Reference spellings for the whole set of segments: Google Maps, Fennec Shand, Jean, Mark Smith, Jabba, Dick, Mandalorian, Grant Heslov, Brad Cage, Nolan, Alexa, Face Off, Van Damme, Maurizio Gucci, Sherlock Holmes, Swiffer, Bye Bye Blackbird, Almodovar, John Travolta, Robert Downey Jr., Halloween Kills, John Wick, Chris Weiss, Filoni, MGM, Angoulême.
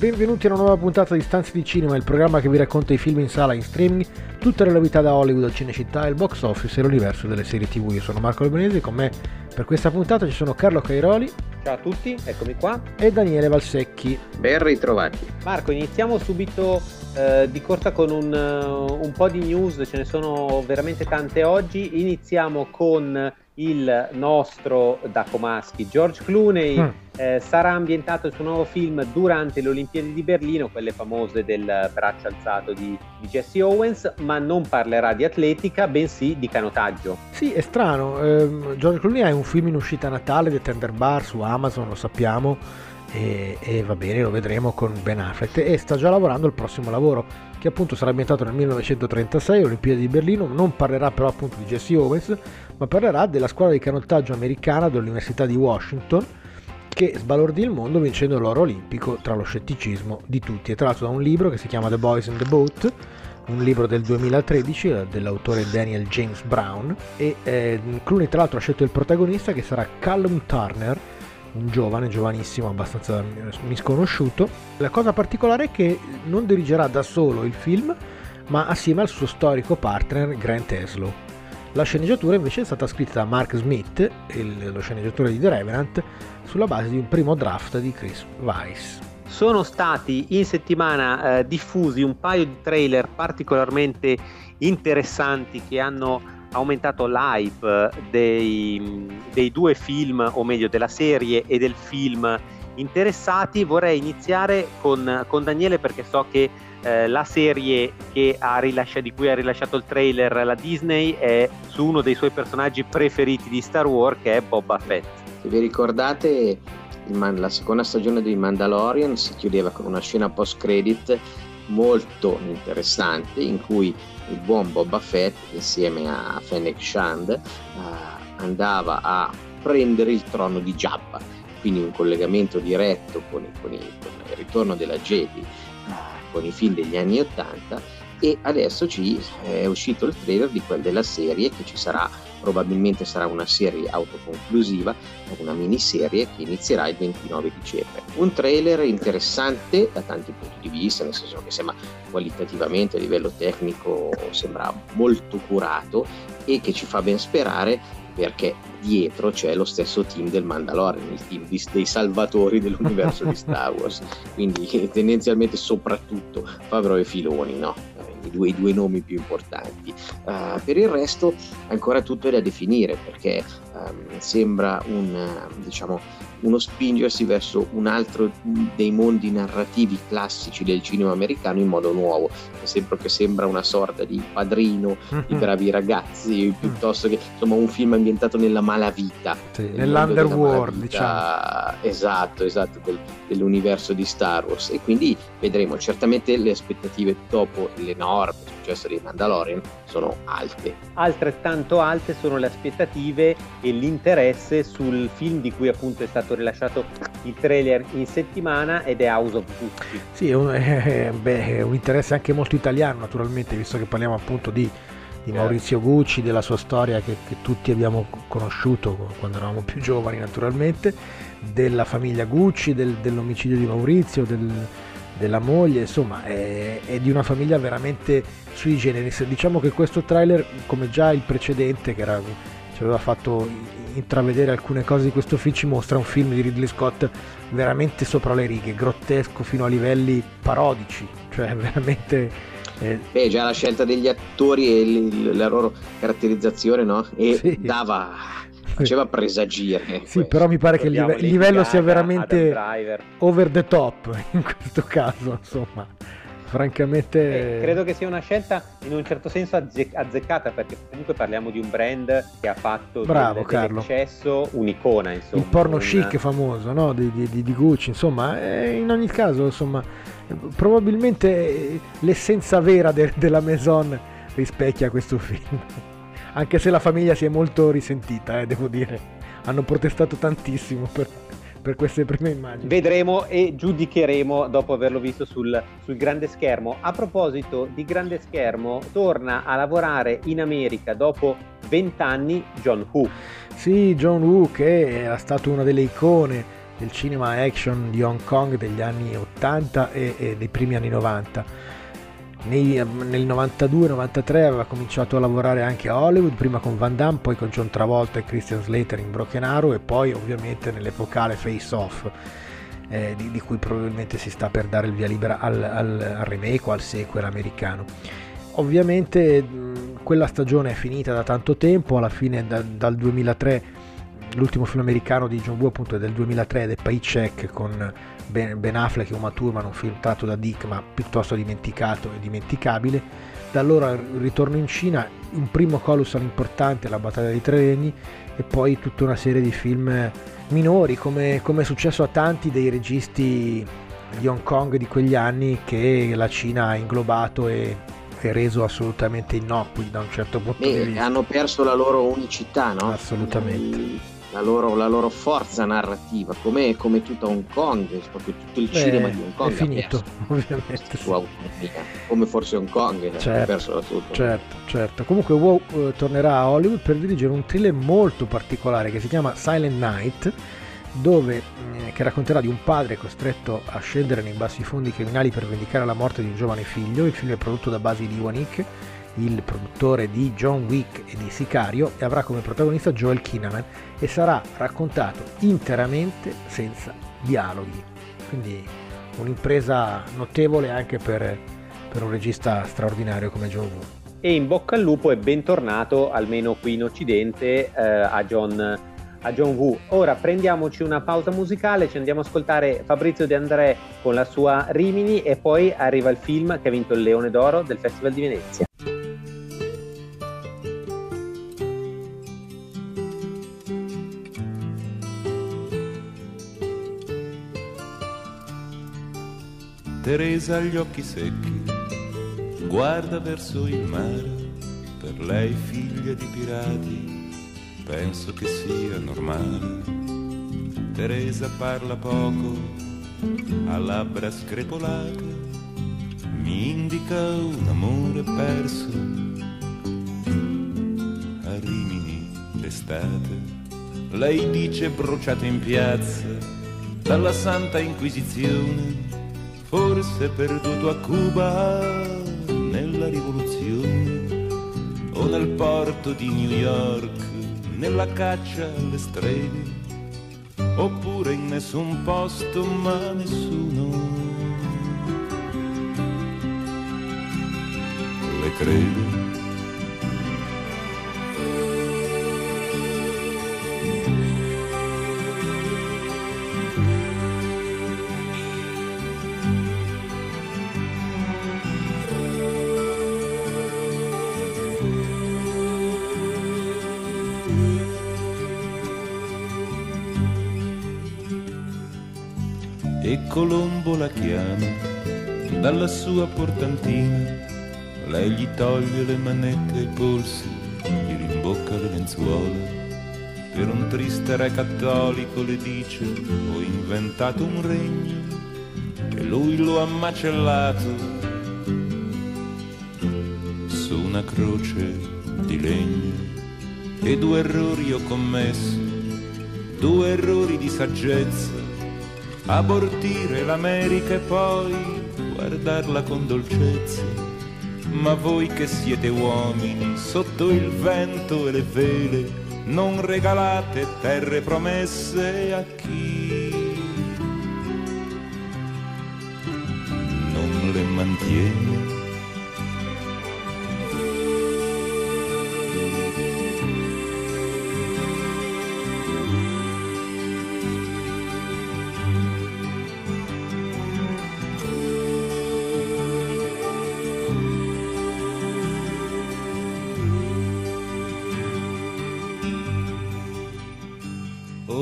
Benvenuti a una nuova puntata di Stanze di Cinema, il programma che vi racconta i film in sala, in streaming, tutte le novità da Hollywood a Cinecittà, il box office e l'universo delle serie TV. Io sono Marco Albanese e con me per questa puntata ci sono Carlo Cairoli. Ciao a tutti, eccomi qua. E Daniele Valsecchi. Ben ritrovati. Marco, iniziamo subito di corsa con un po' di news, ce ne sono veramente tante oggi. Iniziamo con il nostro Dacomaschi George Clooney. Sarà ambientato il suo nuovo film durante le Olimpiadi di Berlino, quelle famose del braccio alzato di Jesse Owens, ma non parlerà di atletica, bensì di canottaggio. Sì, è strano. George Clooney ha un film in uscita a Natale, The Tender Bar, su Amazon, lo sappiamo, e va bene, lo vedremo con Ben Affleck, e sta già lavorando il prossimo lavoro, che appunto sarà ambientato nel 1936, Olimpiadi di Berlino. Non parlerà però appunto di Jesse Owens, ma parlerà della squadra di canottaggio americana dell'Università di Washington, che sbalordì il mondo vincendo l'oro olimpico tra lo scetticismo di tutti. È tratto da un libro che si chiama The Boys in the Boat, un libro del 2013 dell'autore Daniel James Brown, e Clooney tra l'altro ha scelto il protagonista, che sarà Callum Turner, un giovanissimo, abbastanza misconosciuto. La cosa particolare è che non dirigerà da solo il film, ma assieme al suo storico partner Grant Heslov. La sceneggiatura invece è stata scritta da Mark Smith, lo sceneggiatore di The Revenant, sulla base di un primo draft di Chris Weiss. Sono stati in settimana diffusi un paio di trailer particolarmente interessanti che hanno aumentato l'hype dei due film, o meglio della serie e del film interessati. Vorrei iniziare con Daniele, perché so che la serie di cui ha rilasciato il trailer la Disney è su uno dei suoi personaggi preferiti di Star Wars, che è Boba Fett. Se vi ricordate, la seconda stagione di Mandalorian si chiudeva con una scena post-credit molto interessante, in cui il buon Boba Fett insieme a Fennec Shand andava a prendere il trono di Jabba, quindi un collegamento diretto con il ritorno della Jedi, con i film degli anni 80. E adesso ci è uscito il trailer di quella della serie, che ci sarà, probabilmente sarà una serie autoconclusiva, una miniserie che inizierà il 29 dicembre. Un trailer interessante da tanti punti di vista, nel senso che sembra qualitativamente a livello tecnico sembra molto curato, e che ci fa ben sperare, perché dietro c'è lo stesso team del Mandalorian, il team dei salvatori dell'universo di Star Wars, quindi tendenzialmente soprattutto Favreau e Filoni, no? I due nomi più importanti. Per il resto ancora tutto è da definire, perché sembra uno spingersi verso un altro dei mondi narrativi classici del cinema americano in modo nuovo, sempre che sembra una sorta di Padrino, i bravi ragazzi, piuttosto che insomma un film ambientato nella malavita, sì, nell'underworld, diciamo. Esatto, dell'universo di Star Wars, e quindi vedremo. Certamente le aspettative dopo l'enorme successo di Mandalorian sono alte. Altrettanto alte sono le aspettative e l'interesse sul film di cui appunto è stato rilasciato il trailer in settimana, ed è House of Gucci. Sì, è un interesse anche molto italiano, naturalmente, visto che parliamo appunto di Maurizio Gucci, della sua storia che tutti abbiamo conosciuto quando eravamo più giovani, naturalmente, della famiglia Gucci, dell'omicidio di Maurizio, della moglie, insomma è di una famiglia veramente sui generis. Diciamo che questo trailer, come già il precedente che ci aveva fatto intravedere alcune cose di questo film, ci mostra un film di Ridley Scott veramente sopra le righe, grottesco fino a livelli parodici, cioè veramente. Beh, già la scelta degli attori e la loro caratterizzazione, no? E sì, faceva presagire. Sì, però mi pare che il livello sia veramente over the top in questo caso, insomma. francamente... credo che sia una scelta in un certo senso azzeccata, perché comunque parliamo di un brand che ha fatto dell'eccesso un'icona, insomma. Il porno chic famoso, no? di Gucci, insomma, in ogni caso, insomma, probabilmente l'essenza vera della Maison rispecchia questo film, anche se la famiglia si è molto risentita, devo dire, hanno protestato tantissimo per queste prime immagini. Vedremo e giudicheremo dopo averlo visto sul grande schermo. A proposito di grande schermo, torna a lavorare in America dopo 20 anni John Woo. Sì, John Woo, che era stato una delle icone del cinema action di Hong Kong degli anni 80 e dei primi anni 90. Nel 92-93 aveva cominciato a lavorare anche a Hollywood, prima con Van Damme, poi con John Travolta e Christian Slater in Broken Arrow, e poi ovviamente nell'epocale Face Off, di cui probabilmente si sta per dare il via libera al remake o al sequel americano. Ovviamente quella stagione è finita da tanto tempo, alla fine dal 2003, l'ultimo film americano di John Woo appunto è del 2003 ed è Paycheck con Ben Affleck e Uma Thurman, un film tratto da Dick ma piuttosto dimenticato e dimenticabile. Da allora il ritorno in Cina, un primo colossal importante, La battaglia dei tre regni, e poi tutta una serie di film minori, come è successo a tanti dei registi di Hong Kong di quegli anni, che la Cina ha inglobato e reso assolutamente innocui da un certo punto di vista. Hanno perso la loro unicità, no? Assolutamente. La loro forza narrativa, come tutta Hong Kong, proprio tutto il cinema di Hong Kong è finito, ovviamente, sì. Come forse Hong Kong, certo, ha perso la sua autonomia. Certo. Comunque Woo tornerà a Hollywood per dirigere un thriller molto particolare che si chiama Silent Night, che racconterà di un padre costretto a scendere nei bassifondi criminali per vendicare la morte di un giovane figlio. Il film è prodotto da Basil Iwanik, il produttore di John Wick e di Sicario, e avrà come protagonista Joel Kinnaman, e sarà raccontato interamente senza dialoghi, quindi un'impresa notevole anche per un regista straordinario come John Woo. E in bocca al lupo e bentornato, almeno qui in occidente, a John Woo. Ora prendiamoci una pausa musicale, ci andiamo ad ascoltare Fabrizio De André con la sua Rimini, e poi arriva il film che ha vinto il Leone d'Oro del Festival di Venezia. Teresa ha gli occhi secchi, guarda verso il mare, per lei figlia di pirati, penso che sia normale. Teresa parla poco, ha labbra screpolate, mi indica un amore perso a Rimini d'estate. Lei dice bruciate in piazza dalla Santa Inquisizione, forse perduto a Cuba nella rivoluzione, o nel porto di New York nella caccia alle streghe, oppure in nessun posto ma nessuno le crede. Colombo la chiama dalla sua portantina, lei gli toglie le manette ai polsi, gli rimbocca le lenzuola. Per un triste re cattolico le dice ho inventato un regno e lui lo ha macellato su una croce di legno. E 2 errori ho commesso, 2 errori di saggezza, abortire l'America e poi guardarla con dolcezza. Ma voi che siete uomini sotto il vento e le vele, non regalate terre promesse a chi non le mantiene.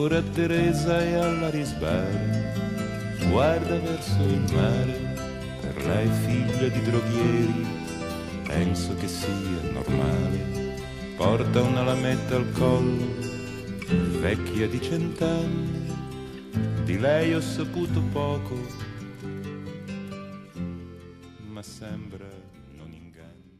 ora a Teresa e alla Risbar, guarda verso il mare, terrai figlia di droghieri, penso che sia normale, porta una lametta al collo, vecchia di 100 anni, di lei ho saputo poco, ma sembra non inganni.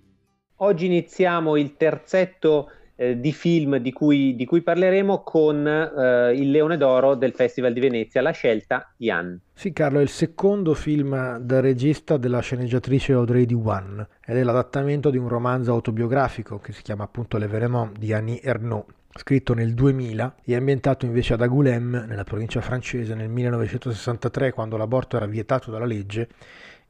Oggi iniziamo il terzetto di film di cui parleremo con il Leone d'Oro del Festival di Venezia, La Scelta, Jan. Sì Carlo, è il secondo film da regista della sceneggiatrice Audrey Diwan ed è l'adattamento di un romanzo autobiografico che si chiama appunto L'Événement di Annie Ernaux, scritto nel 2000 e ambientato invece ad Angoulême, nella provincia francese, nel 1963, quando l'aborto era vietato dalla legge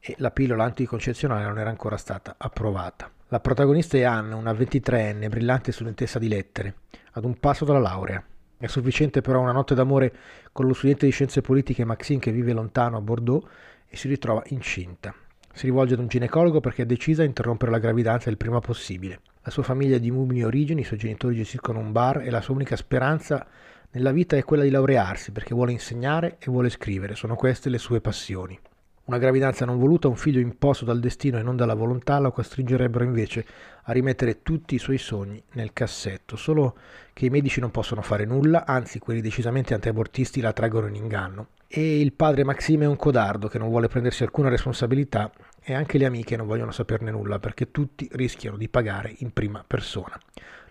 e la pillola anticoncezionale non era ancora stata approvata. La protagonista è Anne, una 23enne, brillante studentessa di lettere, ad un passo dalla laurea. È sufficiente però una notte d'amore con lo studente di scienze politiche Maxine, che vive lontano a Bordeaux, e si ritrova incinta. Si rivolge ad un ginecologo perché è decisa a interrompere la gravidanza il prima possibile. La sua famiglia è di umili origini, i suoi genitori gestiscono un bar e la sua unica speranza nella vita è quella di laurearsi, perché vuole insegnare e vuole scrivere, sono queste le sue passioni. Una gravidanza non voluta, un figlio imposto dal destino e non dalla volontà, lo costringerebbero invece a rimettere tutti i suoi sogni nel cassetto, solo che i medici non possono fare nulla, anzi quelli decisamente antiabortisti la traggono in inganno. E il padre Maxime è un codardo che non vuole prendersi alcuna responsabilità e anche le amiche non vogliono saperne nulla perché tutti rischiano di pagare in prima persona.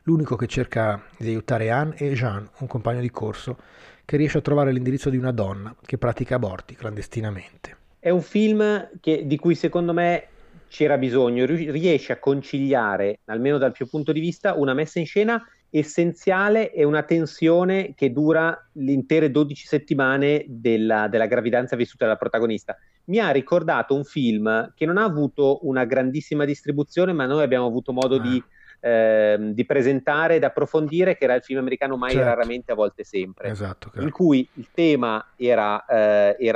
L'unico che cerca di aiutare Anne è Jean, un compagno di corso, che riesce a trovare l'indirizzo di una donna che pratica aborti clandestinamente. È un film di cui secondo me c'era bisogno, riesce a conciliare, almeno dal mio punto di vista, una messa in scena essenziale e una tensione che dura le intere 12 settimane della gravidanza vissuta dalla protagonista. Mi ha ricordato un film che non ha avuto una grandissima distribuzione, ma noi abbiamo avuto modo di presentare ed approfondire, che era il film americano Mai, certo, Raramente, a volte sempre, esatto, in cui il tema era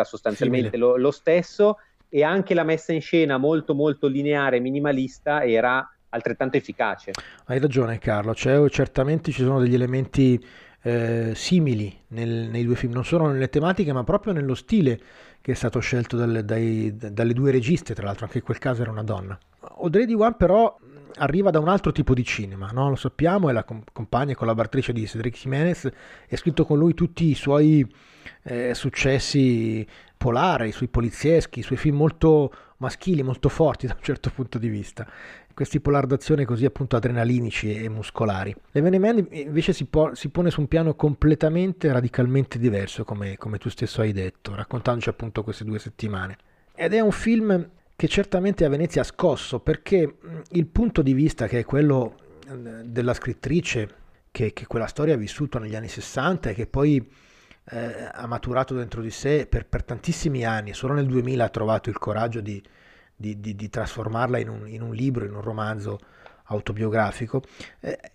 sostanzialmente lo stesso e anche la messa in scena molto molto lineare, minimalista, era altrettanto efficace. Hai ragione Carlo, cioè, certamente ci sono degli elementi simili nei due film, non solo nelle tematiche ma proprio nello stile che è stato scelto dalle due registe, tra l'altro anche in quel caso era una donna. Audrey Diwan però arriva da un altro tipo di cinema, no? Lo sappiamo, è la compagna e collaboratrice di Cedric Jiménez, è scritto con lui tutti i suoi successi polari, i suoi polizieschi, i suoi film molto maschili, molto forti da un certo punto di vista, questi polar d'azione così appunto adrenalinici e muscolari. L'Événement invece si pone su un piano completamente, radicalmente diverso, come tu stesso hai detto, raccontandoci appunto queste 2 settimane, ed è un film che certamente a Venezia ha scosso, perché il punto di vista, che è quello della scrittrice che quella storia ha vissuto negli anni 60 e che poi ha maturato dentro di sé per tantissimi anni, solo nel 2000 ha trovato il coraggio di trasformarla in un libro, in un romanzo autobiografico,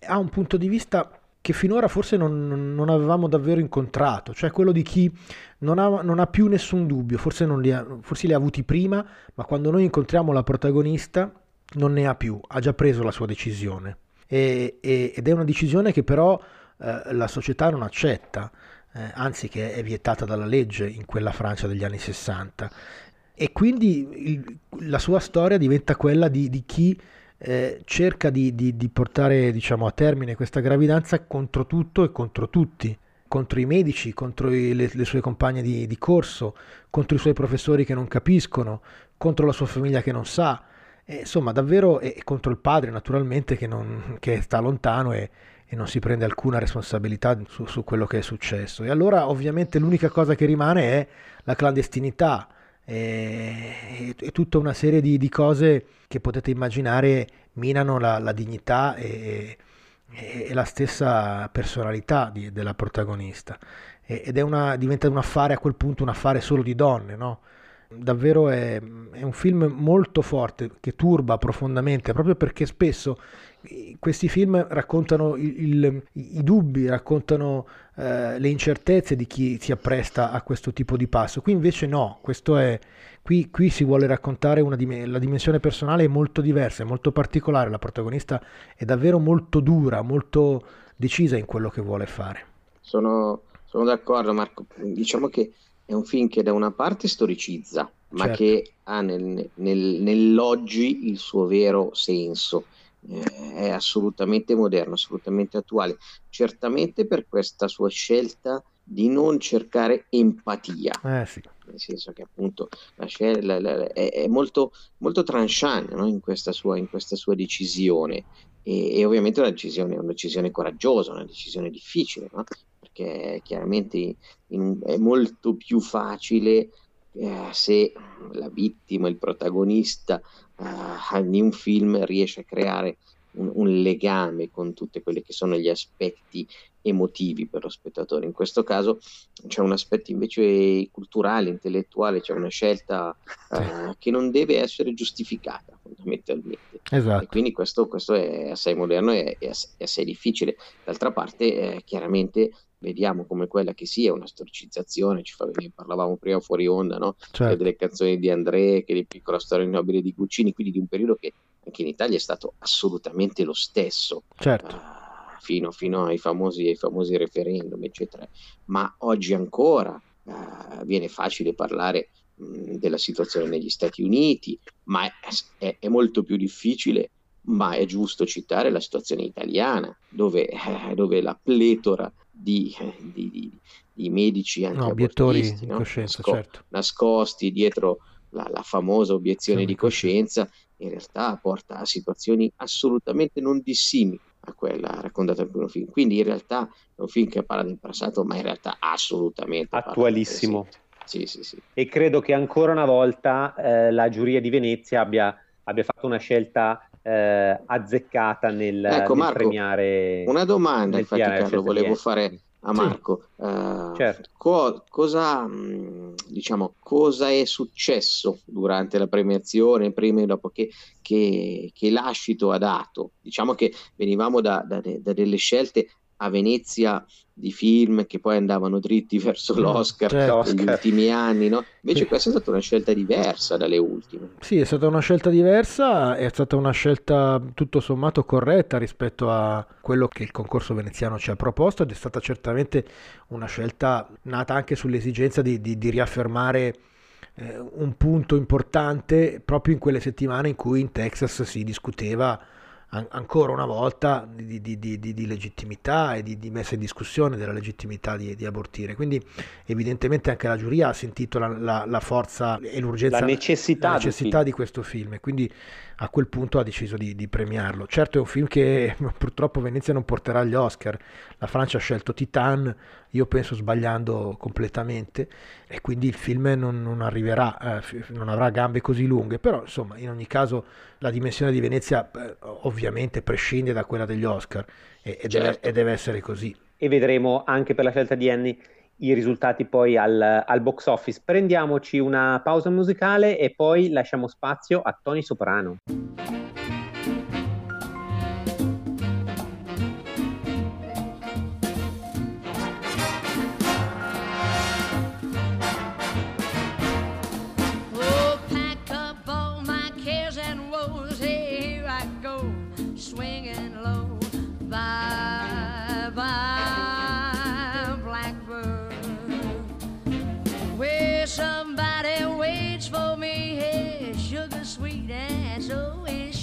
ha un punto di vista che finora forse non avevamo davvero incontrato, cioè quello di chi non ha più nessun dubbio, forse li ha avuti prima, ma quando noi incontriamo la protagonista non ne ha più, ha già preso la sua decisione, ed è una decisione che però la società non accetta, anzi che è vietata dalla legge in quella Francia degli anni 60, e quindi la sua storia diventa quella di chi cerca di portare, diciamo, a termine questa gravidanza contro tutto e contro tutti, contro i medici, contro le sue compagne di corso, contro i suoi professori che non capiscono, contro la sua famiglia che non sa, insomma davvero, e contro il padre naturalmente che sta lontano e non si prende alcuna responsabilità su quello che è successo. E allora ovviamente l'unica cosa che rimane è la clandestinità e tutta una serie di cose che potete immaginare minano la dignità e la stessa personalità della protagonista, ed diventa un affare, a quel punto un affare solo di donne, no? Davvero è un film molto forte che turba profondamente, proprio perché spesso questi film raccontano i dubbi, raccontano le incertezze di chi si appresta a questo tipo di passo. Qui invece no, qui si vuole raccontare la dimensione personale è molto diversa, è molto particolare, la protagonista è davvero molto dura, molto decisa in quello che vuole fare. Sono Sono d'accordo, Marco. Diciamo che è un film che da una parte storicizza, ma certo, che ha nell'oggi il suo vero senso. È assolutamente moderno, assolutamente attuale, certamente per questa sua scelta di non cercare empatia, sì, nel senso che appunto è molto, molto tranchant, no? in questa sua decisione, e ovviamente la decisione è una decisione coraggiosa, una decisione difficile, no? Perché chiaramente è molto più facile se la vittima, il protagonista in un film riesce a creare un legame con tutte quelle che sono gli aspetti emotivi per lo spettatore. In questo caso c'è un aspetto invece culturale, intellettuale, c'è una scelta che non deve essere giustificata fondamentalmente. Esatto. E quindi questo è assai moderno e assai difficile. D'altra parte chiaramente vediamo come quella che sia una storicizzazione, ci fa venire, parlavamo prima fuori onda, no? Certo. Delle canzoni di André, che di Piccola storia nobile di Guccini, quindi di un periodo che anche in Italia è stato assolutamente lo stesso, certo, fino ai famosi referendum eccetera, ma oggi ancora viene facile parlare della situazione negli Stati Uniti, ma è molto più difficile, ma è giusto citare la situazione italiana, dove la pletora di medici anche obiettori di coscienza, certo, nascosti dietro la famosa obiezione di coscienza, in realtà porta a situazioni assolutamente non dissimili a quella raccontata in primo film. Quindi in realtà è un film che parla del passato, ma in realtà assolutamente attualissimo. Sì. E credo che ancora una volta la giuria di Venezia abbia fatto una scelta azzeccata nel premiare. Una domanda, infatti, Carlo, volevo fare a Marco. Sì, certo. Cosa è successo durante la premiazione, prima e dopo, che lascito ha dato? Diciamo che venivamo da delle scelte a Venezia di film che poi andavano dritti verso l'Oscar negli ultimi anni, no? Invece questa è stata una scelta diversa dalle ultime. Sì, è stata una scelta diversa, è stata una scelta tutto sommato corretta rispetto a quello che il concorso veneziano ci ha proposto, ed è stata certamente una scelta nata anche sull'esigenza di riaffermare un punto importante proprio in quelle settimane in cui in Texas si discuteva ancora una volta di legittimità e di messa in discussione della legittimità di abortire. Quindi evidentemente anche la giuria ha sentito la forza e l'urgenza, la necessità di questo film, e quindi a quel punto ha deciso di premiarlo. Certo, è un film che purtroppo Venezia non porterà agli Oscar. La Francia ha scelto Titan, io penso sbagliando completamente, e quindi il film non arriverà, non avrà gambe così lunghe, però insomma in ogni caso la dimensione di Venezia ovviamente prescinde da quella degli Oscar, e deve essere così. E vedremo anche per la scelta di Annie i risultati poi al box office. Prendiamoci una pausa musicale e poi lasciamo spazio a Tony Soprano. Somebody waits for me, hey, sugar sweet and so is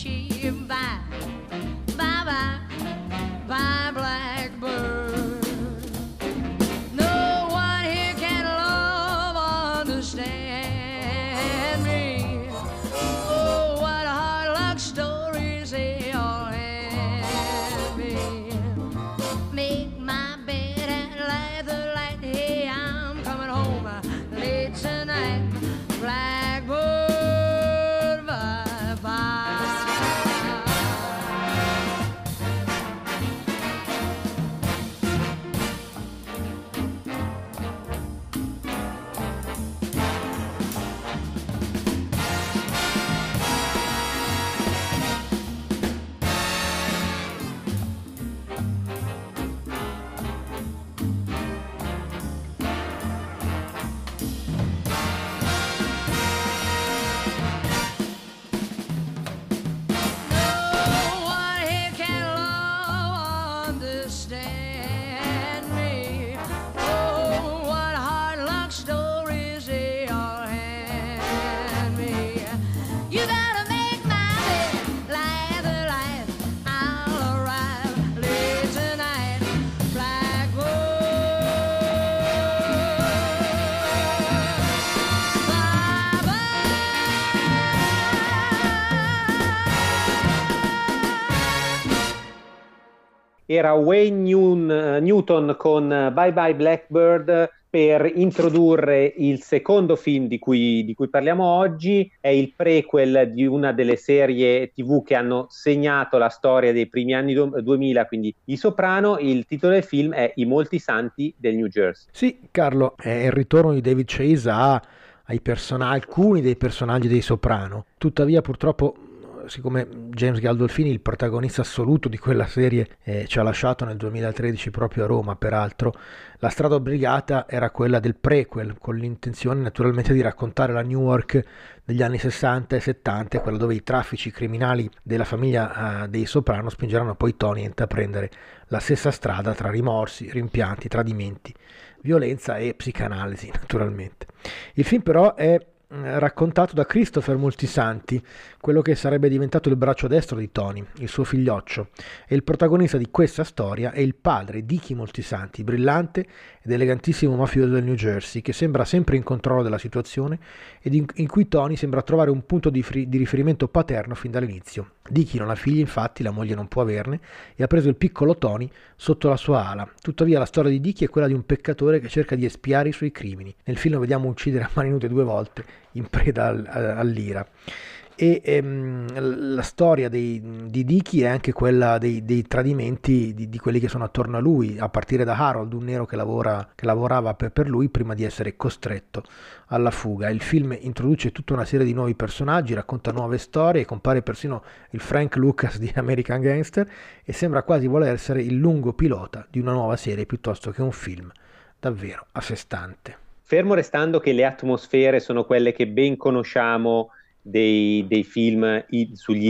era Wayne Newton con Bye Bye Blackbird, per introdurre il secondo film di cui parliamo oggi. È il prequel di una delle serie TV che hanno segnato la storia dei primi anni 2000, quindi I Soprano. Il titolo del film è I Moltisanti del New Jersey. Sì, Carlo, è il ritorno di David Chase alcuni dei personaggi dei Soprano. Tuttavia, purtroppo, siccome James Gandolfini, il protagonista assoluto di quella serie, ci ha lasciato nel 2013 proprio a Roma, peraltro, la strada obbligata era quella del prequel, con l'intenzione naturalmente di raccontare la Newark degli anni 60 e 70, quella dove i traffici criminali della famiglia dei Soprano spingeranno poi Tony a prendere la stessa strada tra rimorsi, rimpianti, tradimenti, violenza e psicanalisi, naturalmente. Il film però è raccontato da Christopher Moltisanti, quello che sarebbe diventato il braccio destro di Tony, il suo figlioccio, e il protagonista di questa storia è il padre, Dickie Moltisanti, brillante ed elegantissimo mafioso del New Jersey, che sembra sempre in controllo della situazione ed in cui Tony sembra trovare un punto di riferimento paterno fin dall'inizio. Dickie non ha figli, infatti la moglie non può averne, e ha preso il piccolo Tony sotto la sua ala. Tuttavia la storia di Dickie è quella di un peccatore che cerca di espiare i suoi crimini. Nel film lo vediamo uccidere a mani nude 2 volte, in preda all'ira. E la storia di Dickie è anche quella dei tradimenti di quelli che sono attorno a lui, a partire da Harold, un nero che lavorava per lui prima di essere costretto alla fuga. Il film introduce tutta una serie di nuovi personaggi, racconta nuove storie, compare persino il Frank Lucas di American Gangster e sembra quasi voler essere il lungo pilota di una nuova serie piuttosto che un film davvero a sé stante. Fermo restando che le atmosfere sono quelle che ben conosciamo dei film sugli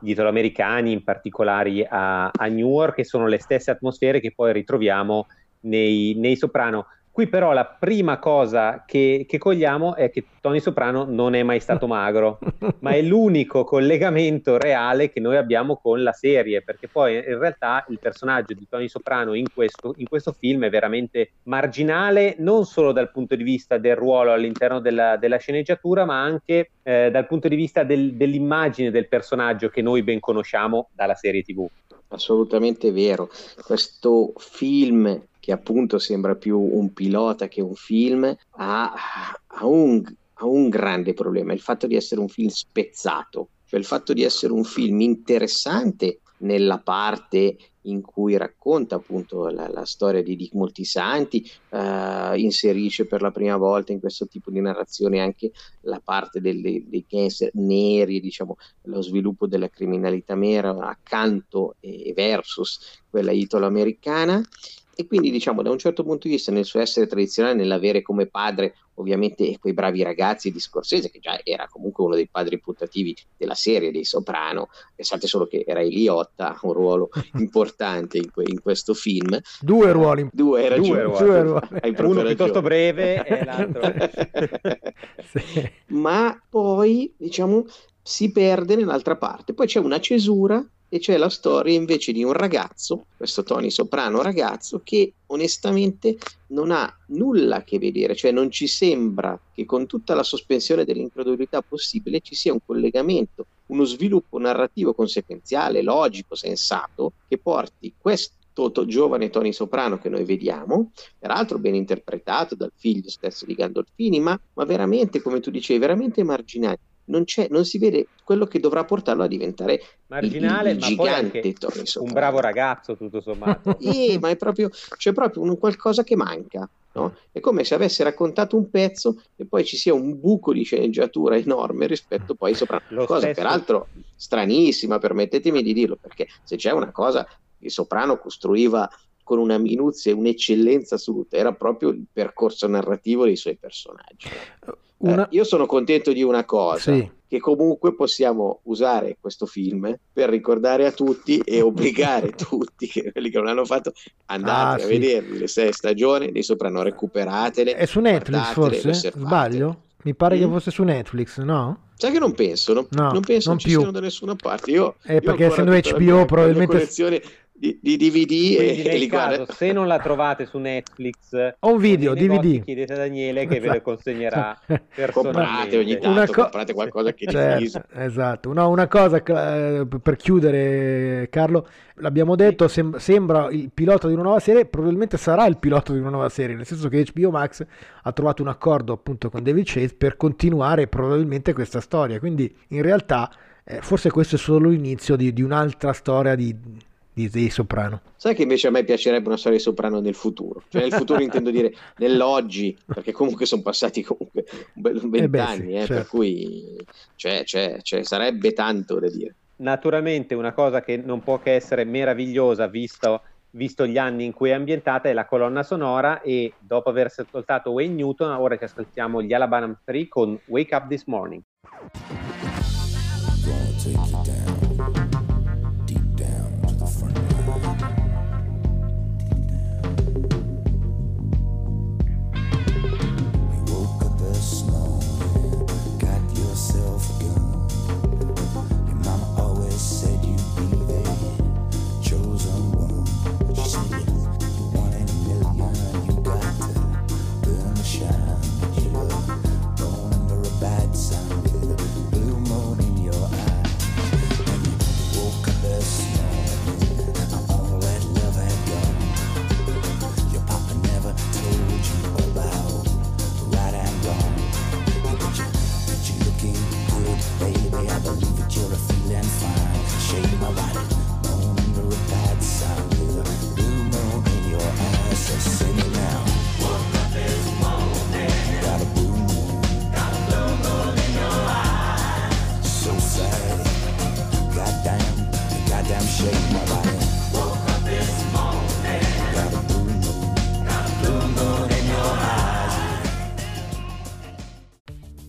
italo-americani, in particolare a Newark, che sono le stesse atmosfere che poi ritroviamo nei Soprano. Qui però la prima cosa che cogliamo è che Tony Soprano non è mai stato magro, ma è l'unico collegamento reale che noi abbiamo con la serie, perché poi in realtà il personaggio di Tony Soprano in questo film è veramente marginale, non solo dal punto di vista del ruolo all'interno della sceneggiatura, ma anche dal punto di vista dell'immagine del personaggio che noi ben conosciamo dalla serie TV. Assolutamente vero. Questo film, che appunto sembra più un pilota che un film, ha un grande problema, il fatto di essere un film spezzato, cioè il fatto di essere un film interessante nella parte in cui racconta appunto la storia di Dick Moltisanti, inserisce per la prima volta in questo tipo di narrazione anche la parte dei gangster neri, diciamo, lo sviluppo della criminalità nera accanto e versus quella italo-americana. E quindi, diciamo, da un certo punto di vista, nel suo essere tradizionale, nell'avere come padre ovviamente quei bravi ragazzi di Scorsese, che già era comunque uno dei padri puntativi della serie dei Soprano, pensate solo che era Eliotta, un ruolo importante in questo film. 2 ruoli. Due ruoli. Uno piuttosto breve e l'altro. Sì. Ma poi, diciamo, si perde nell'altra parte. Poi c'è una cesura e c'è la storia invece di un ragazzo, questo Tony Soprano ragazzo, che onestamente non ha nulla a che vedere, cioè non ci sembra che con tutta la sospensione dell'incredulità possibile ci sia un collegamento, uno sviluppo narrativo conseguenziale, logico, sensato, che porti questo giovane Tony Soprano che noi vediamo, peraltro ben interpretato dal figlio stesso di Gandolfini, ma veramente, come tu dicevi, veramente marginale. Non si vede quello che dovrà portarlo a diventare marginale, il gigante, ma poi anche un bravo ragazzo tutto sommato. Ma c'è proprio un qualcosa che manca, no? È come se avesse raccontato un pezzo e poi ci sia un buco di sceneggiatura enorme rispetto poi sopra, cosa peraltro stranissima, permettetemi di dirlo, perché se c'è una cosa che Soprano costruiva con una minuzia e un'eccellenza assoluta, era proprio il percorso narrativo dei suoi personaggi. Io sono contento di una cosa, sì, che comunque possiamo usare questo film per ricordare a tutti e obbligare tutti, quelli che non l'hanno fatto, andate a vederli, le 6 stagioni dei Soprano, recuperatele. È su Netflix forse? Sbaglio? Mi pare che fosse su Netflix, no? Sai che non penso, non penso non ci siano da nessuna parte. Io perché essendo HBO probabilmente di DVD. Quindi e li guardate. Se non la trovate su Netflix o un video DVD, chiedete a Daniele che ve lo consegnerà personalmente. Comprate ogni tanto, comprate qualcosa che divisa. Esatto. No, una cosa per chiudere, Carlo, l'abbiamo detto, sembra il pilota di una nuova serie, probabilmente sarà il pilota di una nuova serie, nel senso che HBO Max ha trovato un accordo appunto con David Chase per continuare probabilmente questa storia, quindi in realtà forse questo è solo l'inizio di un'altra storia dei Soprano. Sai che invece a me piacerebbe una storia di Soprano nel futuro, cioè nel futuro intendo dire nell'oggi, perché comunque sono passati comunque 20 anni, certo. Per cui cioè, sarebbe tanto da dire. Naturalmente una cosa che non può che essere meravigliosa visto gli anni in cui è ambientata è la colonna sonora, e dopo aver ascoltato Wayne Newton ora ci ascoltiamo gli Alabama 3 con Wake Up This Morning.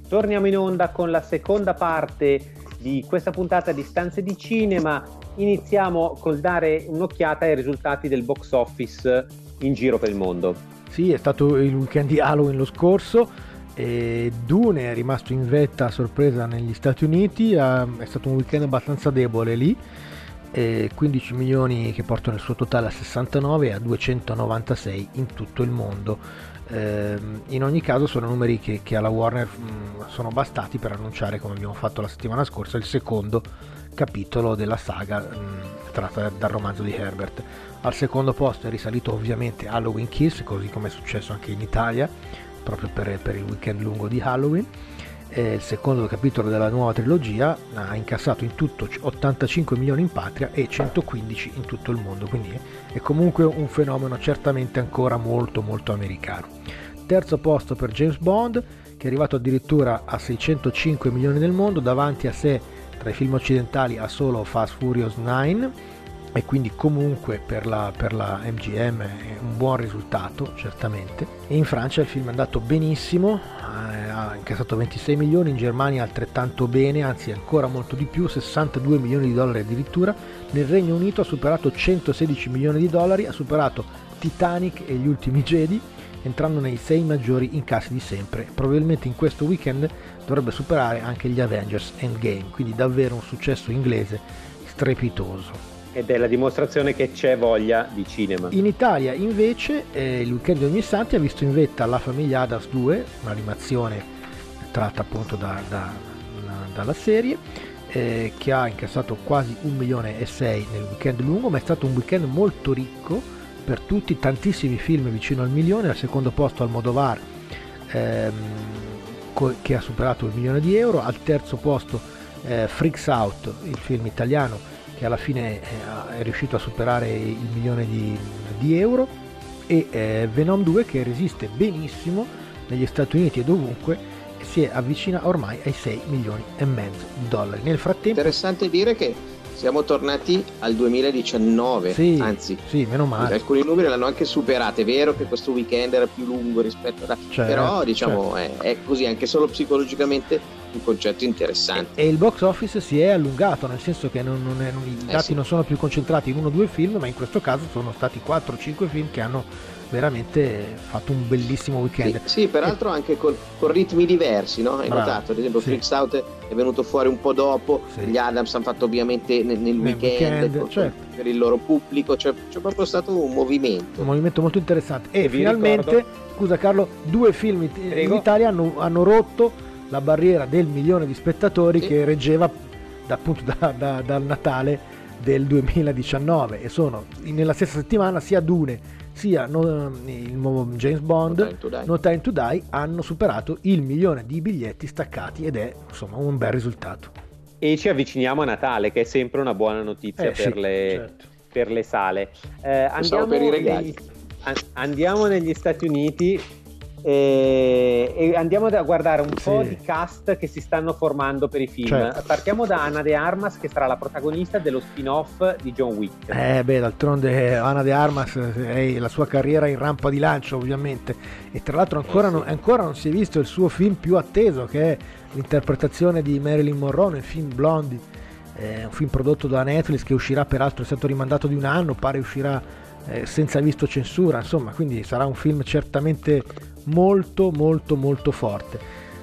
Torniamo in onda con la seconda parte di questa puntata di Stanze di Cinema. Iniziamo col dare un'occhiata ai risultati del box office in giro per il mondo. Sì, è stato il weekend di Halloween lo scorso e Dune è rimasto in vetta a sorpresa negli Stati Uniti, è stato un weekend abbastanza debole lì, 15 milioni che portano il suo totale a 69 e a 296 in tutto il mondo. In ogni caso sono numeri che alla Warner sono bastati per annunciare, come abbiamo fatto la settimana scorsa, il secondo capitolo della saga tratta dal romanzo di Herbert. Al secondo posto è risalito ovviamente Halloween Kills, così come è successo anche in Italia proprio per il weekend lungo di Halloween. Il secondo capitolo della nuova trilogia ha incassato in tutto 85 milioni in patria e 115 in tutto il mondo, quindi è comunque un fenomeno certamente ancora molto molto americano. Terzo posto per James Bond, che è arrivato addirittura a 605 milioni nel mondo, davanti a sé tra i film occidentali ha solo Fast Furious 9, e quindi comunque per la MGM è un buon risultato certamente. E in Francia il film è andato benissimo, ha incassato 26 milioni, in Germania altrettanto bene, anzi ancora molto di più, 62 milioni di dollari addirittura. Nel Regno Unito ha superato 116 milioni di dollari, ha superato Titanic e Gli Ultimi Jedi, entrando nei 6 maggiori incassi di sempre. Probabilmente in questo weekend dovrebbe superare anche gli Avengers Endgame, quindi davvero un successo inglese strepitoso. Ed è la dimostrazione che c'è voglia di cinema. In Italia invece il weekend di Ogni Santi ha visto in vetta La Famiglia Adams 2, un'animazione tratta appunto dalla serie, che ha incassato quasi 1,6 milioni nel weekend lungo, ma è stato un weekend molto ricco per tutti, tantissimi film vicino al milione. Al secondo posto Almodovar, che ha superato il milione di euro. Al terzo posto Freaks Out, il film italiano, che alla fine è riuscito a superare il milione di euro, e Venom 2, che resiste benissimo negli Stati Uniti e dovunque, si avvicina ormai ai 6 milioni e mezzo di dollari. Nel frattempo, interessante dire che siamo tornati al 2019, sì, anzi sì, meno male, alcuni numeri l'hanno anche superato. È vero che questo weekend era più lungo rispetto alla, certo, però diciamo certo, è così anche solo psicologicamente un concetto interessante, e il box office si è allungato, nel senso che i dati non sono più concentrati in uno o due film, ma in questo caso sono stati 4 o 5 film che hanno veramente fatto un bellissimo weekend. Sì, sì, peraltro anche con ritmi diversi, no? Hai notato? Ad esempio, sì. Freaks Out è venuto fuori un po' dopo, sì. Gli Adams hanno fatto ovviamente nel weekend, certo, per il loro pubblico, cioè c'è proprio stato un movimento molto interessante. E finalmente, scusa Carlo, due film in Italia hanno rotto la barriera del 1.000.000 di spettatori, sì, che reggeva dal Natale del 2019, e sono nella stessa settimana sia Dune sia il nuovo James Bond, No Time to Die, hanno superato il 1.000.000 di biglietti staccati, ed è insomma un bel risultato. E ci avviciniamo a Natale, che è sempre una buona notizia per le sale. Andiamo negli Stati Uniti e andiamo a guardare un po' di cast che si stanno formando per i film. Partiamo da Ana de Armas, che sarà la protagonista dello spin-off di John Wick. D'altronde Ana de Armas è la sua carriera in rampa di lancio, ovviamente, e tra l'altro ancora non si è visto il suo film più atteso, che è l'interpretazione di Marilyn Monroe nel film Blondie, un film prodotto da Netflix che uscirà, peraltro è stato rimandato di un anno, pare uscirà senza visto censura, insomma, quindi sarà un film certamente molto molto molto forte.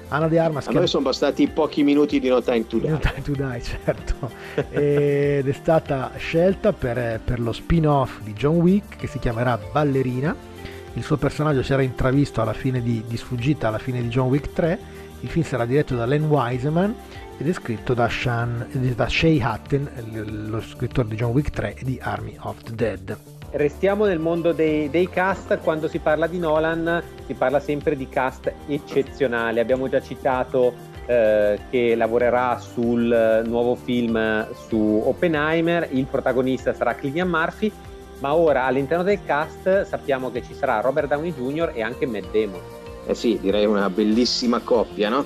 Ana de Armas, a noi sono bastati pochi minuti di No Time to Die, certo. Ed è stata scelta per lo spin-off di John Wick, che si chiamerà Ballerina. Il suo personaggio si era intravisto alla fine di sfuggita alla fine di John Wick 3. Il film sarà diretto da Len Wiseman ed è scritto da Shay Hatton, lo scrittore di John Wick 3 e di Army of the Dead. Restiamo nel mondo dei cast. Quando si parla di Nolan si parla sempre di cast eccezionali. Abbiamo già citato che lavorerà sul nuovo film su Oppenheimer, il protagonista sarà Cillian Murphy, ma ora all'interno del cast sappiamo che ci sarà Robert Downey Jr. e anche Matt Damon. Sì, direi una bellissima coppia, no?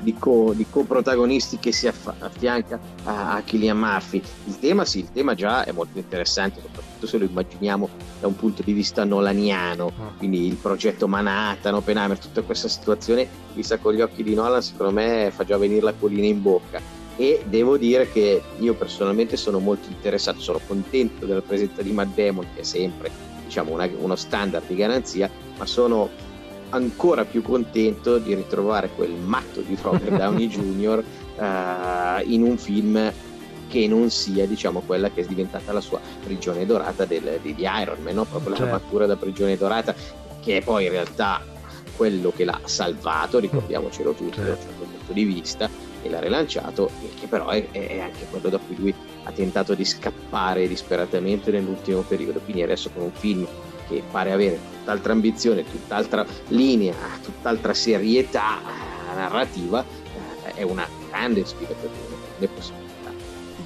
Di coprotagonisti che si affianca a Cillian Murphy. Il tema già è molto interessante, soprattutto se lo immaginiamo da un punto di vista nolaniano, quindi il progetto Manhattan, Oppenheimer, tutta questa situazione vista con gli occhi di Nolan, secondo me fa già venire la collina in bocca. E devo dire che io personalmente sono molto interessato, sono contento della presenza di Matt Damon, che è sempre, diciamo, uno standard di garanzia, ma sono ancora più contento di ritrovare quel matto di Robert Downey Jr. In un film che non sia, diciamo, quella che è diventata la sua prigione dorata di Iron Man, no? Proprio la fattura da prigione dorata, che è poi in realtà quello che l'ha salvato, ricordiamocelo tutti, da un certo punto di vista, e l'ha rilanciato, e che però è anche quello da cui lui ha tentato di scappare disperatamente nell'ultimo periodo. Quindi adesso con un film che pare avere tutt'altra ambizione, tutt'altra linea, tutt'altra serietà narrativa, è una grande sfida per lui, le possibilità.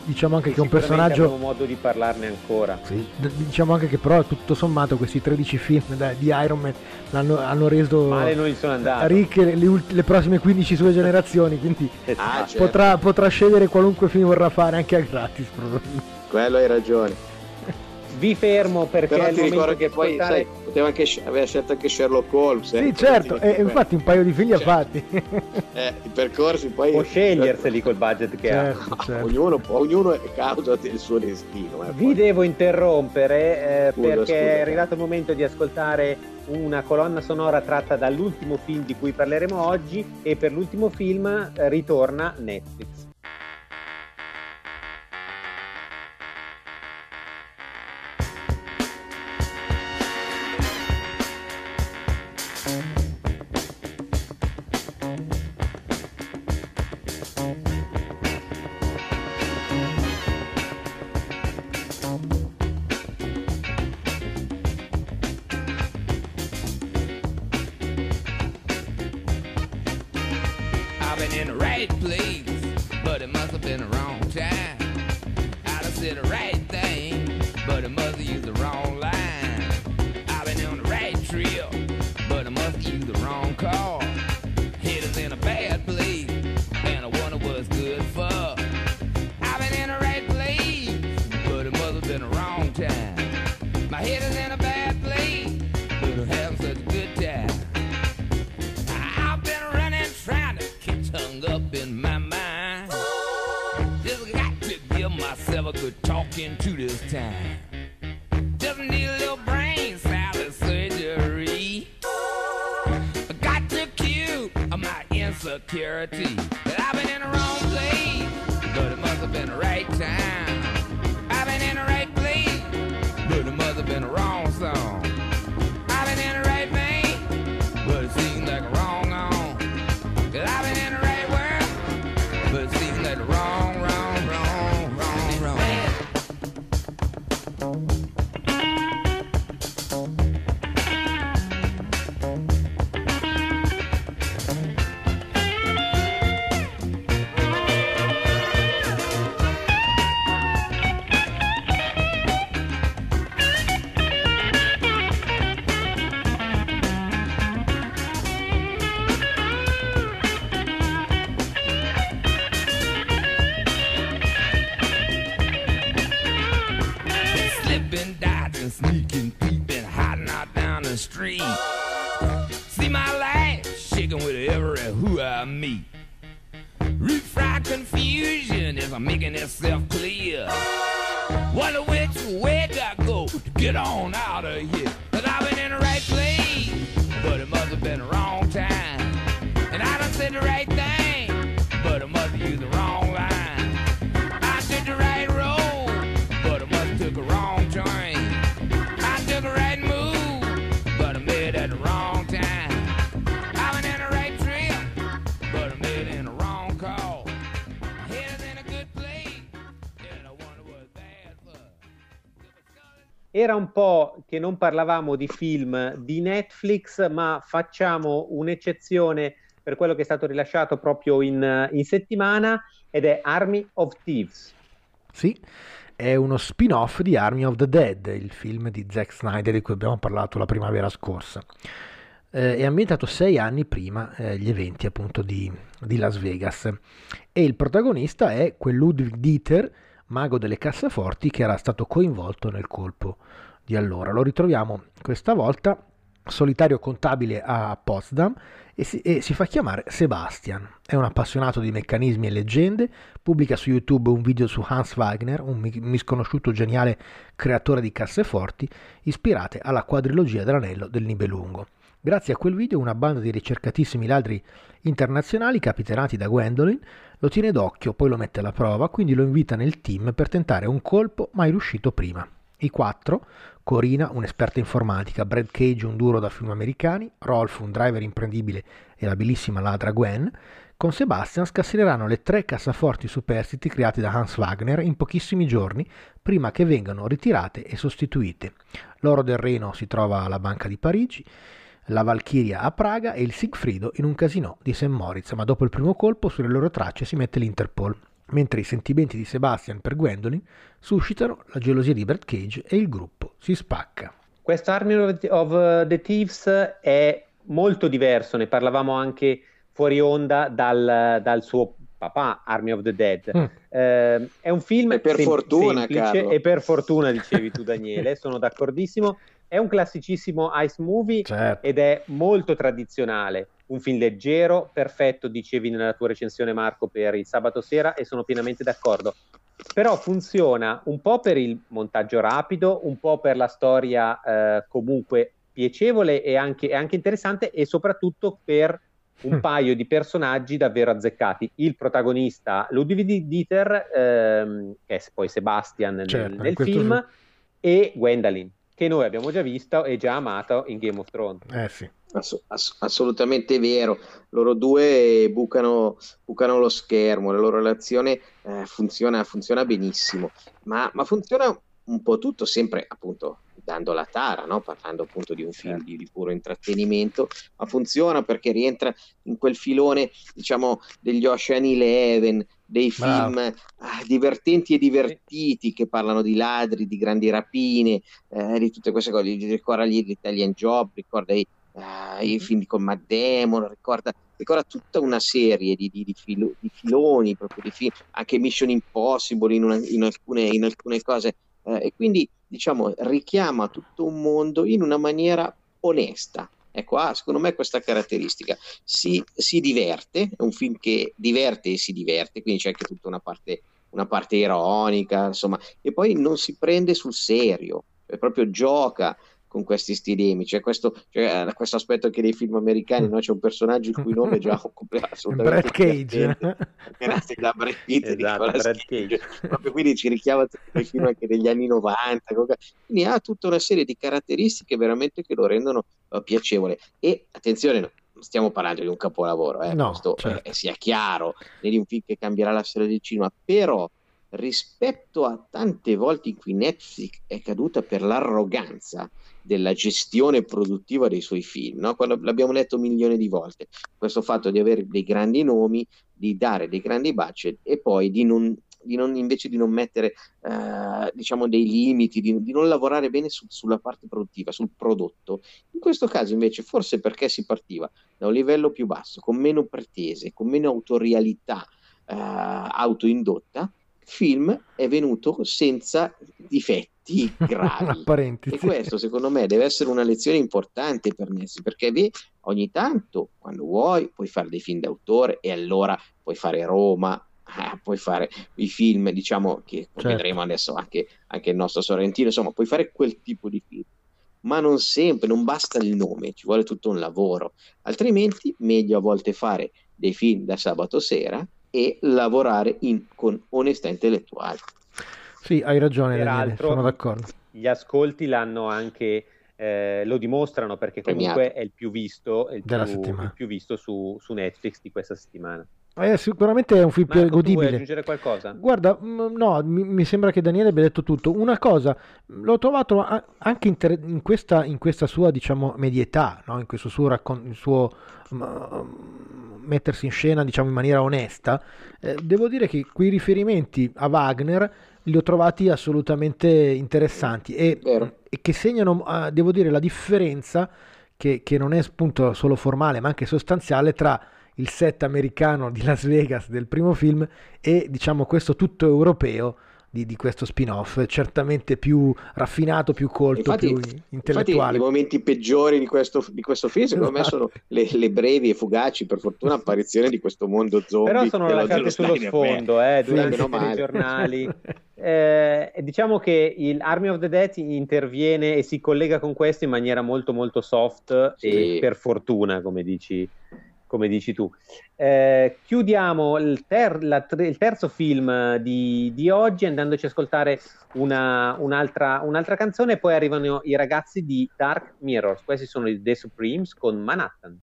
Diciamo anche che un personaggio, abbiamo modo di parlarne ancora. Sì. Diciamo anche che però tutto sommato questi 13 film di Iron Man hanno reso male, non gli sono andati, ricche le prossime 15 sue generazioni, quindi potrà scegliere qualunque film vorrà fare, anche a gratis, probabilmente. Quello, hai ragione. Vi fermo perché però ti ricordo che poi portare... sai, poteva anche aveva scelto anche Sherlock Holmes, sì, certo, e infatti un paio di figli ha fatti, i percorsi poi può sceglierseli col budget che ha, ognuno è causa del suo destino. Vi devo interrompere perché è arrivato il momento di ascoltare una colonna sonora tratta dall'ultimo film di cui parleremo oggi, e per l'ultimo film ritorna Netflix. Myself a good talking to this time. Doesn't need a little brain salad, sir. security. But I've been in the wrong place, but it must have been the right time. I've been in the right place, but it must have been the wrong song. I've been in the right vein, but it seems like a wrong on. Cause I've been in the right world, but it seems like the wrong, wrong, wrong, wrong, wrong. Era un po' che non parlavamo di film di Netflix, ma facciamo un'eccezione per quello che è stato rilasciato proprio in settimana, ed è Army of Thieves. Sì, è uno spin-off di Army of the Dead, il film di Zack Snyder di cui abbiamo parlato la primavera scorsa. È ambientato 6 anni prima gli eventi appunto di Las Vegas, e il protagonista è quel Ludwig Dieter, mago delle cassaforti, che era stato coinvolto nel colpo di allora. Lo ritroviamo questa volta solitario contabile a Potsdam e si fa chiamare Sebastian. È un appassionato di meccanismi e leggende, pubblica su YouTube un video su Hans Wagner, un misconosciuto geniale creatore di casseforti ispirate alla quadrilogia dell'anello del Nibelungo. Grazie a quel video una banda di ricercatissimi ladri internazionali capitanati da Gwendolyn lo tiene d'occhio, poi lo mette alla prova, quindi lo invita nel team per tentare un colpo mai riuscito prima. I 4, Corina, un'esperta informatica, Brad Cage, un duro da film americani, Rolf, un driver imprendibile, e l'abilissima ladra Gwen, con Sebastian scassineranno le 3 cassaforti superstiti create da Hans Wagner in pochissimi giorni, prima che vengano ritirate e sostituite. L'oro del Reno si trova alla Banca di Parigi, la Valchiria a Praga e il Sigfrido in un casino di St. Moritz, ma dopo il primo colpo sulle loro tracce si mette l'Interpol, mentre i sentimenti di Sebastian per Gwendolyn suscitano la gelosia di Brad Cage e il gruppo si spacca. Questo Army of the Thieves è molto diverso, ne parlavamo anche fuori onda, dal suo papà Army of the Dead. È un film e per fortuna, semplice, Carlo. E per fortuna, dicevi tu, Daniele, sono d'accordissimo. È un classicissimo ice movie, certo. Ed è molto tradizionale, un film leggero, perfetto, dicevi nella tua recensione, Marco, per il sabato sera, e sono pienamente d'accordo. Però funziona un po' per il montaggio rapido, un po' per la storia comunque piacevole e anche interessante, e soprattutto per un paio di personaggi davvero azzeccati. Il protagonista Ludwig Dieter, che è poi Sebastian, certo, nel film, e Gwendolyn, che noi abbiamo già visto e già amato in Game of Thrones. Sì. Assolutamente vero. Loro due bucano lo schermo, la loro relazione funziona benissimo, ma funziona un po' tutto, sempre appunto dando la tara, no? Parlando appunto di un film di puro intrattenimento, ma funziona perché rientra in quel filone, diciamo, degli Ocean Eleven, dei film divertenti e divertiti che parlano di ladri, di grandi rapine, di tutte queste cose. Ricorda gli Italian Job, ricorda i film con Matt Damon, ricorda tutta una serie di filoni proprio di film, anche Mission Impossible in alcune cose, e quindi, diciamo, richiama tutto un mondo in una maniera onesta. Ecco, secondo me questa caratteristica si diverte, è un film che diverte e si diverte, quindi c'è anche tutta una parte ironica, insomma, e poi non si prende sul serio, proprio gioca con questi stilemi. C'è questo aspetto anche dei film americani, no? C'è un personaggio il cui nome è già assolutamente Brad Cage, grazie da Brad Pitt, esatto, Brad Cage. Proprio quindi ci richiama tutti i film anche degli anni 90, quindi ha tutta una serie di caratteristiche veramente che lo rendono piacevole. E attenzione, no, stiamo parlando di un capolavoro, no, questo certo, sia chiaro, di un film che cambierà la storia del cinema, però rispetto a tante volte in cui Netflix è caduta per l'arroganza della gestione produttiva dei suoi film, no? Quando l'abbiamo letto milioni di volte, questo fatto di avere dei grandi nomi, di dare dei grandi budget e poi di non mettere diciamo dei limiti, di non lavorare bene sulla parte produttiva, sul prodotto. In questo caso invece, forse perché si partiva da un livello più basso, con meno pretese, con meno autorialità autoindotta, film è venuto senza difetti gravi e questo secondo me deve essere una lezione importante per Nessi, perché ogni tanto quando vuoi puoi fare dei film d'autore e allora puoi fare Roma, puoi fare i film diciamo che certo, vedremo adesso anche il nostro Sorrentino, insomma puoi fare quel tipo di film, ma non sempre, non basta il nome, ci vuole tutto un lavoro, altrimenti meglio a volte fare dei film da sabato sera e lavorare con onestà intellettuale. Sì, hai ragione, Daniele, sono d'accordo. Gli ascolti l'hanno anche lo dimostrano, perché comunque premiato, è il più visto, il più visto su Netflix di questa settimana. Sicuramente è un film più godibile. Vuoi aggiungere qualcosa? Guarda, no, mi sembra che Daniele abbia detto tutto. Una cosa, l'ho trovato anche in questa sua, diciamo, medietà, no? In questo suo mettersi in scena, diciamo, in maniera onesta. Devo dire che quei riferimenti a Wagner li ho trovati assolutamente interessanti e che segnano, devo dire, la differenza che non è appunto solo formale, ma anche sostanziale tra il set americano di Las Vegas del primo film e, diciamo, questo tutto europeo di questo spin-off, certamente più raffinato, più colto, più intellettuale. I momenti peggiori di questo film, secondo me, sono le brevi e fugaci, per fortuna, apparizioni di questo mondo zombie. Però sono lasciate sullo sfondo, durante i giornali. Diciamo che il Army of the Dead interviene e si collega con questo in maniera molto molto soft, sì, e per fortuna, come dici tu. Chiudiamo il terzo film di oggi andandoci ad ascoltare un'altra canzone, e poi arrivano i ragazzi di Dark Mirrors. Questi sono i The Supremes con Manhattan.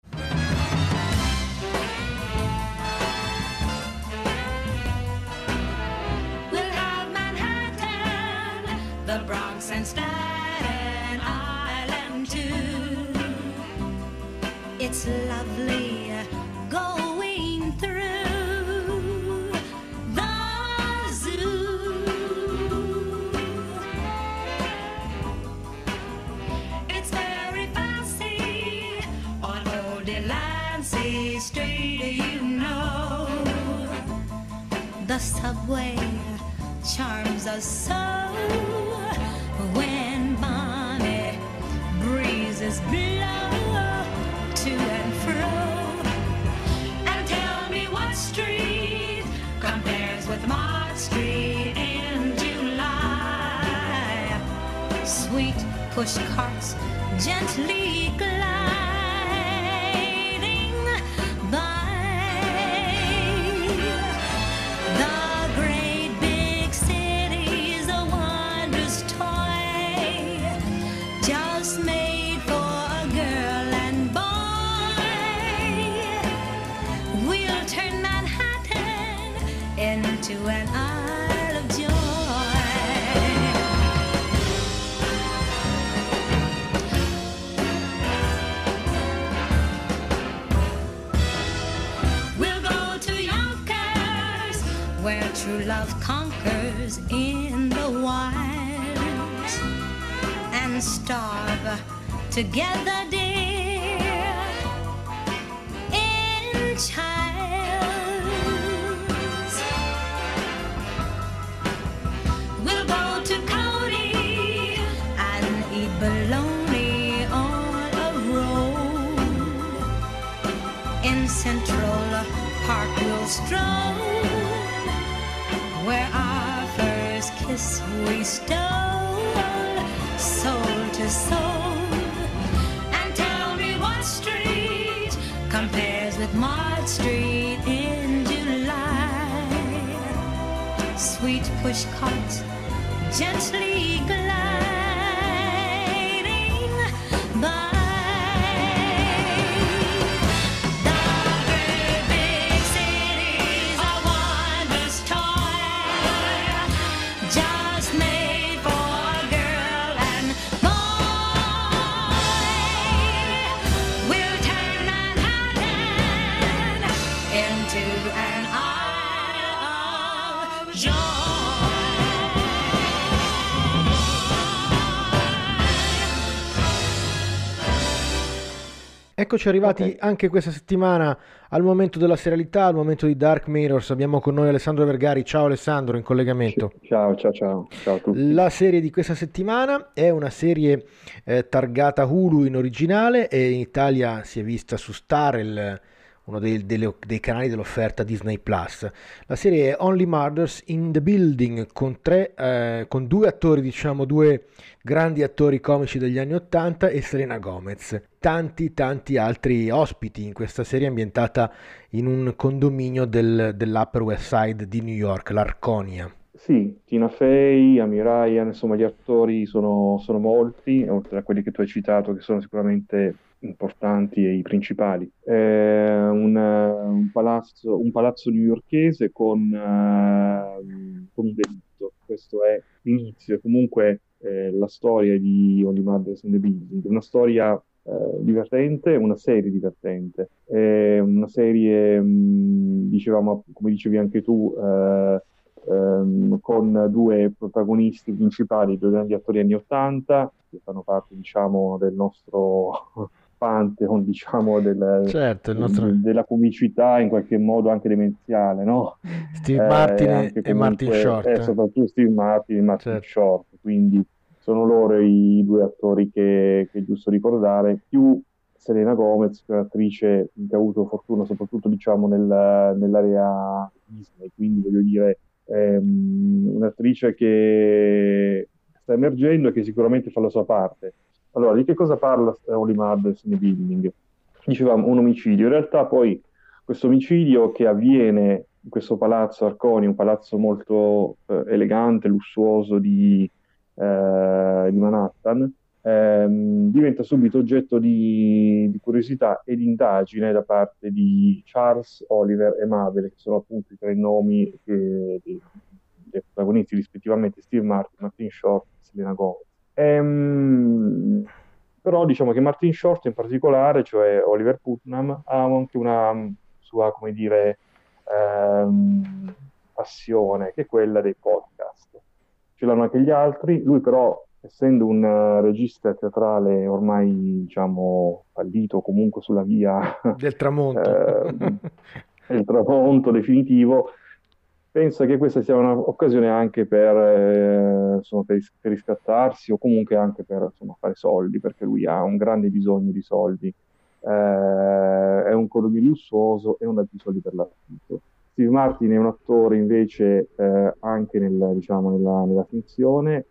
We'll have Manhattan, the Bronx and Staten Island too. It's lovely going through the zoo. It's very fancy on old Delancey Street, you know. The subway charms us so when balmy breezes blow to and fro. Street compares with Mott Street in July. Sweet push carts gently gliding by. The great big city's a wondrous toy, just made for a girl and boy. We'll turn into an isle of joy. We'll go to Yonkers, where true love conquers in the wild, and starve together, dear, in China. Bologna on a roll, in Central Park we'll stroll, where our first kiss we stole, soul to soul. with Mott Street in July. Sweet pushcart gently gliding by. Eccoci arrivati anche questa settimana al momento della serialità, al momento di Dark Mirrors. Abbiamo con noi Alessandro Vergari. Ciao Alessandro, in collegamento. Ciao a tutti. La serie di questa settimana è una serie targata Hulu in originale e in Italia si è vista su Star, uno dei canali dell'offerta Disney Plus. La serie è Only Murders in the Building, con due attori, due grandi attori comici degli anni '80 e Selena Gomez. Tanti altri ospiti in questa serie ambientata in un condominio dell'Upper West Side di New York, l'Arconia. Sì, Tina Fey, Amy Ryan, insomma gli attori sono molti, oltre a quelli che tu hai citato, che sono sicuramente importanti e i principali. È un palazzo newyorkese con un delitto. Questo è l'inizio, comunque, la storia di Only Murders in the Building, una storia divertente, una serie divertente, una serie, dicevamo, come dicevi anche tu, con due protagonisti principali, due grandi attori anni 80 che fanno parte, del nostro pantheon, della comicità, in qualche modo anche demenziale, no? Steve Martin e Martin Short. Soprattutto Steve Martin e Martin Short, quindi sono loro i due attori che è giusto ricordare, più Selena Gomez, che è un'attrice che ha avuto fortuna soprattutto nell'area Disney, quindi voglio dire un'attrice che sta emergendo e che sicuramente fa la sua parte. Allora, di che cosa parla Only Murders in the Building? Dicevamo un omicidio, in realtà poi questo omicidio che avviene in questo palazzo Arconi, un palazzo molto elegante, lussuoso di Manhattan, diventa subito oggetto di curiosità e di indagine da parte di Charles, Oliver e Mabel, che sono appunto i tre nomi dei protagonisti rispettivamente, Steve Martin, Martin Short e Selena Gomez. Però diciamo che Martin Short in particolare, cioè Oliver Putnam, ha anche una sua, passione, che è quella dei podcast. Ce l'hanno anche gli altri, lui però, essendo un regista teatrale ormai, fallito, comunque sulla via del tramonto, del tramonto definitivo, pensa che questa sia un'occasione anche per riscattarsi, o comunque anche per fare soldi, perché lui ha un grande bisogno di soldi, è un condominio lussuoso e non ha più soldi per l'affitto. Steve Martin è un attore invece anche nella finzione,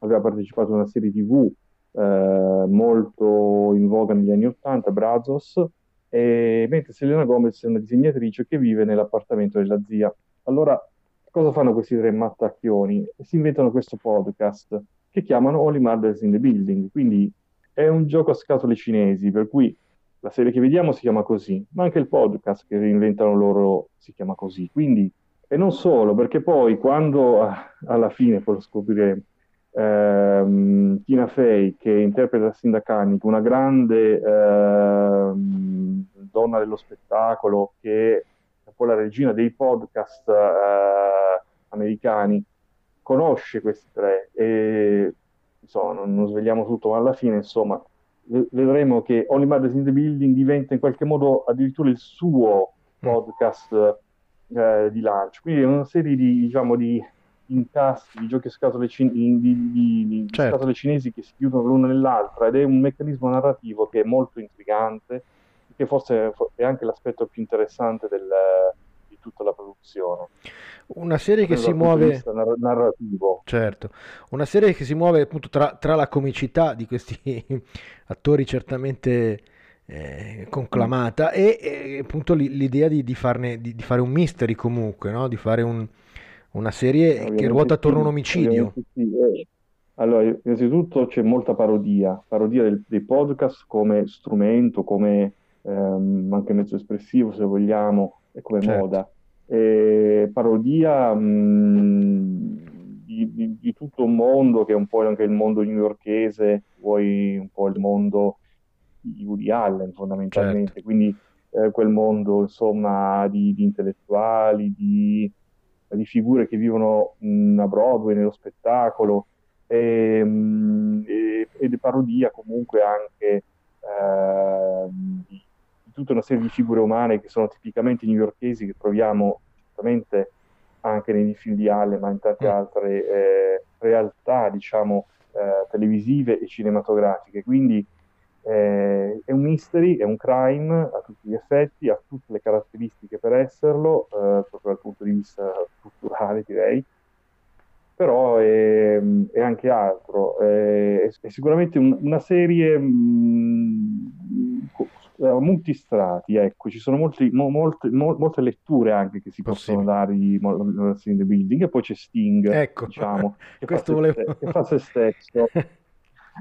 aveva partecipato a una serie TV molto in voga negli anni '80, Brazos, mentre Selena Gomez è una disegnatrice che vive nell'appartamento della zia. Allora, cosa fanno questi tre mattacchioni? Si inventano questo podcast che chiamano Only Murders in the Building, quindi è un gioco a scatole cinesi, per cui la serie che vediamo si chiama così, ma anche il podcast che inventano loro si chiama così. Quindi, e non solo, perché poi quando alla fine, poi lo scopriremo, Tina Fey, che interpreta Cinda Canning, una grande donna dello spettacolo, che è un po' la regina dei podcast americani, conosce questi tre e non svegliamo tutto, ma alla fine vedremo che Only Murders in the Building diventa in qualche modo addirittura il suo podcast di lancio. Quindi è una serie di incasti, di giochi a scatole scatole cinesi che si chiudono l'una nell'altra, ed è un meccanismo narrativo che è molto intrigante, che forse è anche l'aspetto più interessante di tutta la produzione. Una serie che si muove narrativo. Certo. Una serie che si muove appunto tra la comicità di questi attori certamente conclamata, e appunto l'idea di fare un mystery comunque, no? Di fare una serie ovviamente che ruota attorno a un omicidio. Sì, allora, innanzitutto c'è molta parodia dei podcast come strumento, come anche mezzo espressivo, se vogliamo, e come certo. moda. E parodia di tutto un mondo che è un po' anche il mondo newyorkese, poi un po' il mondo di Woody Allen fondamentalmente, certo. quindi quel mondo insomma di intellettuali, di figure che vivono a Broadway, nello spettacolo, e di parodia comunque anche di tutta una serie di figure umane che sono tipicamente newyorkesi, che troviamo certamente anche nei film di Allen, ma in tante altre realtà, diciamo, televisive e cinematografiche. Quindi è un mystery, è un crime a tutti gli effetti, ha tutte le caratteristiche per esserlo, proprio dal punto di vista strutturale, direi. Però è anche altro, è sicuramente una serie a molti strati, ecco, ci sono molte letture anche che si possono dare di Morrison in the Building, e poi c'è Sting, ecco. diciamo, che fa se stesso,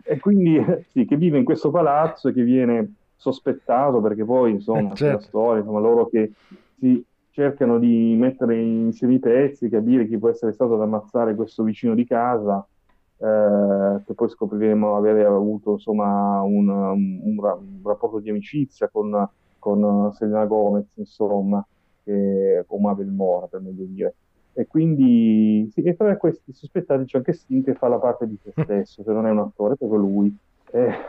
e quindi sì, che vive in questo palazzo e che viene sospettato, perché poi insomma certo. c'è la storia, insomma, loro che si cercano di mettere insieme i pezzi, capire chi può essere stato ad ammazzare questo vicino di casa, che poi scopriremo avere avuto insomma un rapporto di amicizia con Selena Gomez, insomma, o Mabel Mora, per meglio dire. E quindi sì, e tra questi sospettati c'è anche Sting, che fa la parte di se stesso, se non è un attore, proprio lui.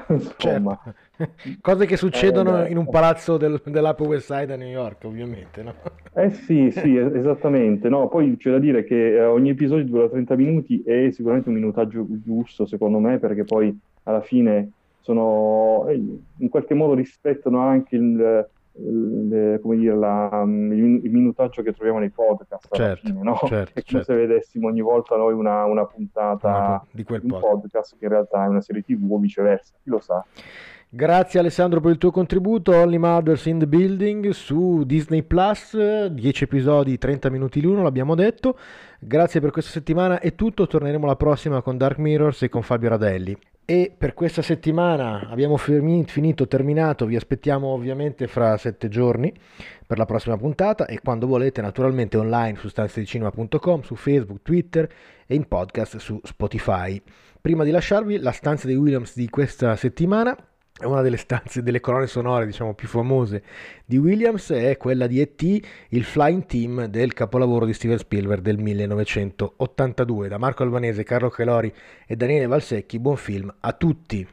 Insomma, certo. cose che succedono in un palazzo dell'Upper West Side a New York, ovviamente, no? Sì, esattamente. No, poi c'è da dire che ogni episodio dura 30 minuti, e sicuramente un minutaggio giusto, secondo me, perché poi alla fine sono in qualche modo rispettano anche il minutaggio che troviamo nei podcast, certo, alla fine, no? Certo, e certo. se vedessimo ogni volta noi una puntata di quel podcast, che in realtà è una serie TV o viceversa, chi lo sa. Grazie Alessandro per il tuo contributo. Only Murders in the Building su Disney Plus, 10 episodi, 30 minuti l'uno, l'abbiamo detto. Grazie per questa settimana, è tutto, torneremo la prossima con Dark Mirrors e con Fabio Radelli. E per questa settimana abbiamo terminato, vi aspettiamo ovviamente fra 7 giorni per la prossima puntata, e quando volete naturalmente online su stanzedicinema.com, su Facebook, Twitter e in podcast su Spotify. Prima di lasciarvi, la stanza dei Williams di questa settimana è una delle stanze, delle colonne sonore diciamo più famose di Williams, è quella di E.T., il flying team del capolavoro di Steven Spielberg del 1982. Da Marco Albanese, Carlo Cairoli e Daniele Valsecchi, buon film a tutti!